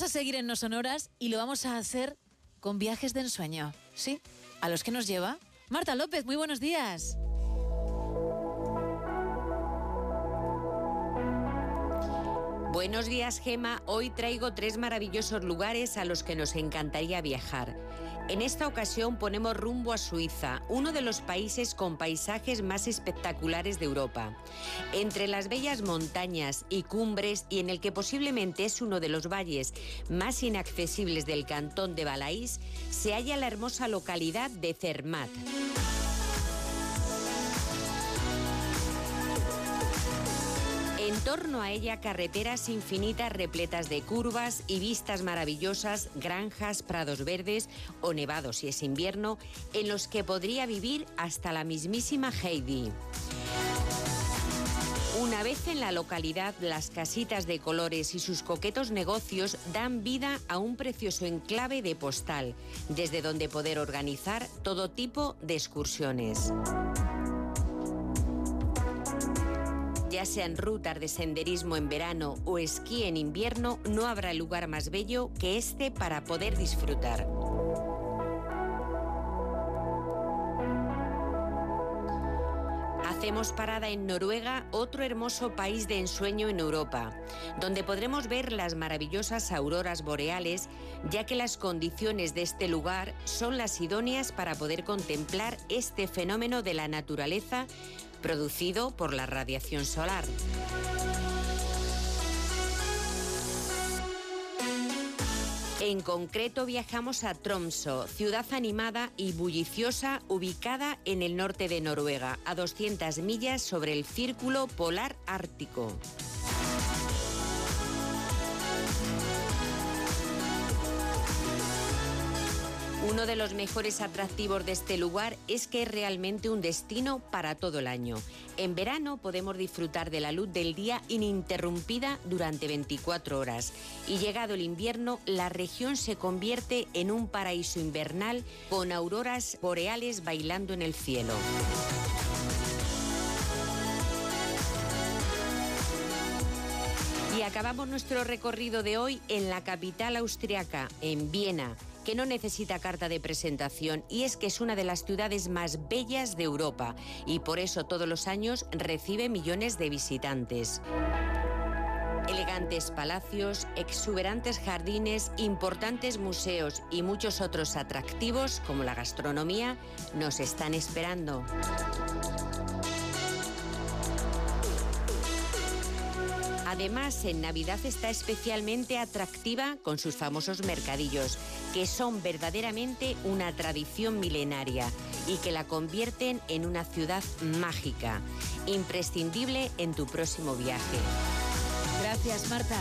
vamos a seguir en No Sonoras y lo vamos a hacer con viajes de ensueño, ¿sí? A los que nos lleva Marta López. Muy buenos días. Buenos días, Gemma. Hoy traigo tres maravillosos lugares a los que nos encantaría viajar. En esta ocasión ponemos rumbo a Suiza, uno de los países con paisajes más espectaculares de Europa. Entre las bellas montañas y cumbres, y en el que posiblemente es uno de los valles más inaccesibles del cantón de Valais, se halla la hermosa localidad de Zermatt. En torno a ella, carreteras infinitas repletas de curvas y vistas maravillosas, granjas, prados verdes o nevados si es invierno, en los que podría vivir hasta la mismísima Heidi. Una vez en la localidad, las casitas de colores y sus coquetos negocios dan vida a un precioso enclave de postal, desde donde poder organizar todo tipo de excursiones. Ya sean rutas de senderismo en verano o esquí en invierno, no habrá lugar más bello que este para poder disfrutar. Hacemos parada en Noruega, otro hermoso país de ensueño en Europa, donde podremos ver las maravillosas auroras boreales, ya que las condiciones de este lugar son las idóneas para poder contemplar este fenómeno de la naturaleza producido por la radiación solar. En concreto viajamos a Tromsø, ciudad animada y bulliciosa ubicada en el norte de Noruega, a 200 millas sobre el círculo polar ártico. Uno de los mejores atractivos de este lugar es que es realmente un destino para todo el año. En verano podemos disfrutar de la luz del día ininterrumpida durante 24 horas. Y llegado el invierno, la región se convierte en un paraíso invernal con auroras boreales bailando en el cielo. Y acabamos nuestro recorrido de hoy en la capital austriaca, en Viena, que no necesita carta de presentación, y es que es una de las ciudades más bellas de Europa y por eso todos los años recibe millones de visitantes. Elegantes palacios, exuberantes jardines, importantes museos y muchos otros atractivos como la gastronomía nos están esperando. Además, en Navidad está especialmente atractiva con sus famosos mercadillos, que son verdaderamente una tradición milenaria y que la convierten en una ciudad mágica, imprescindible en tu próximo viaje. Gracias, Marta.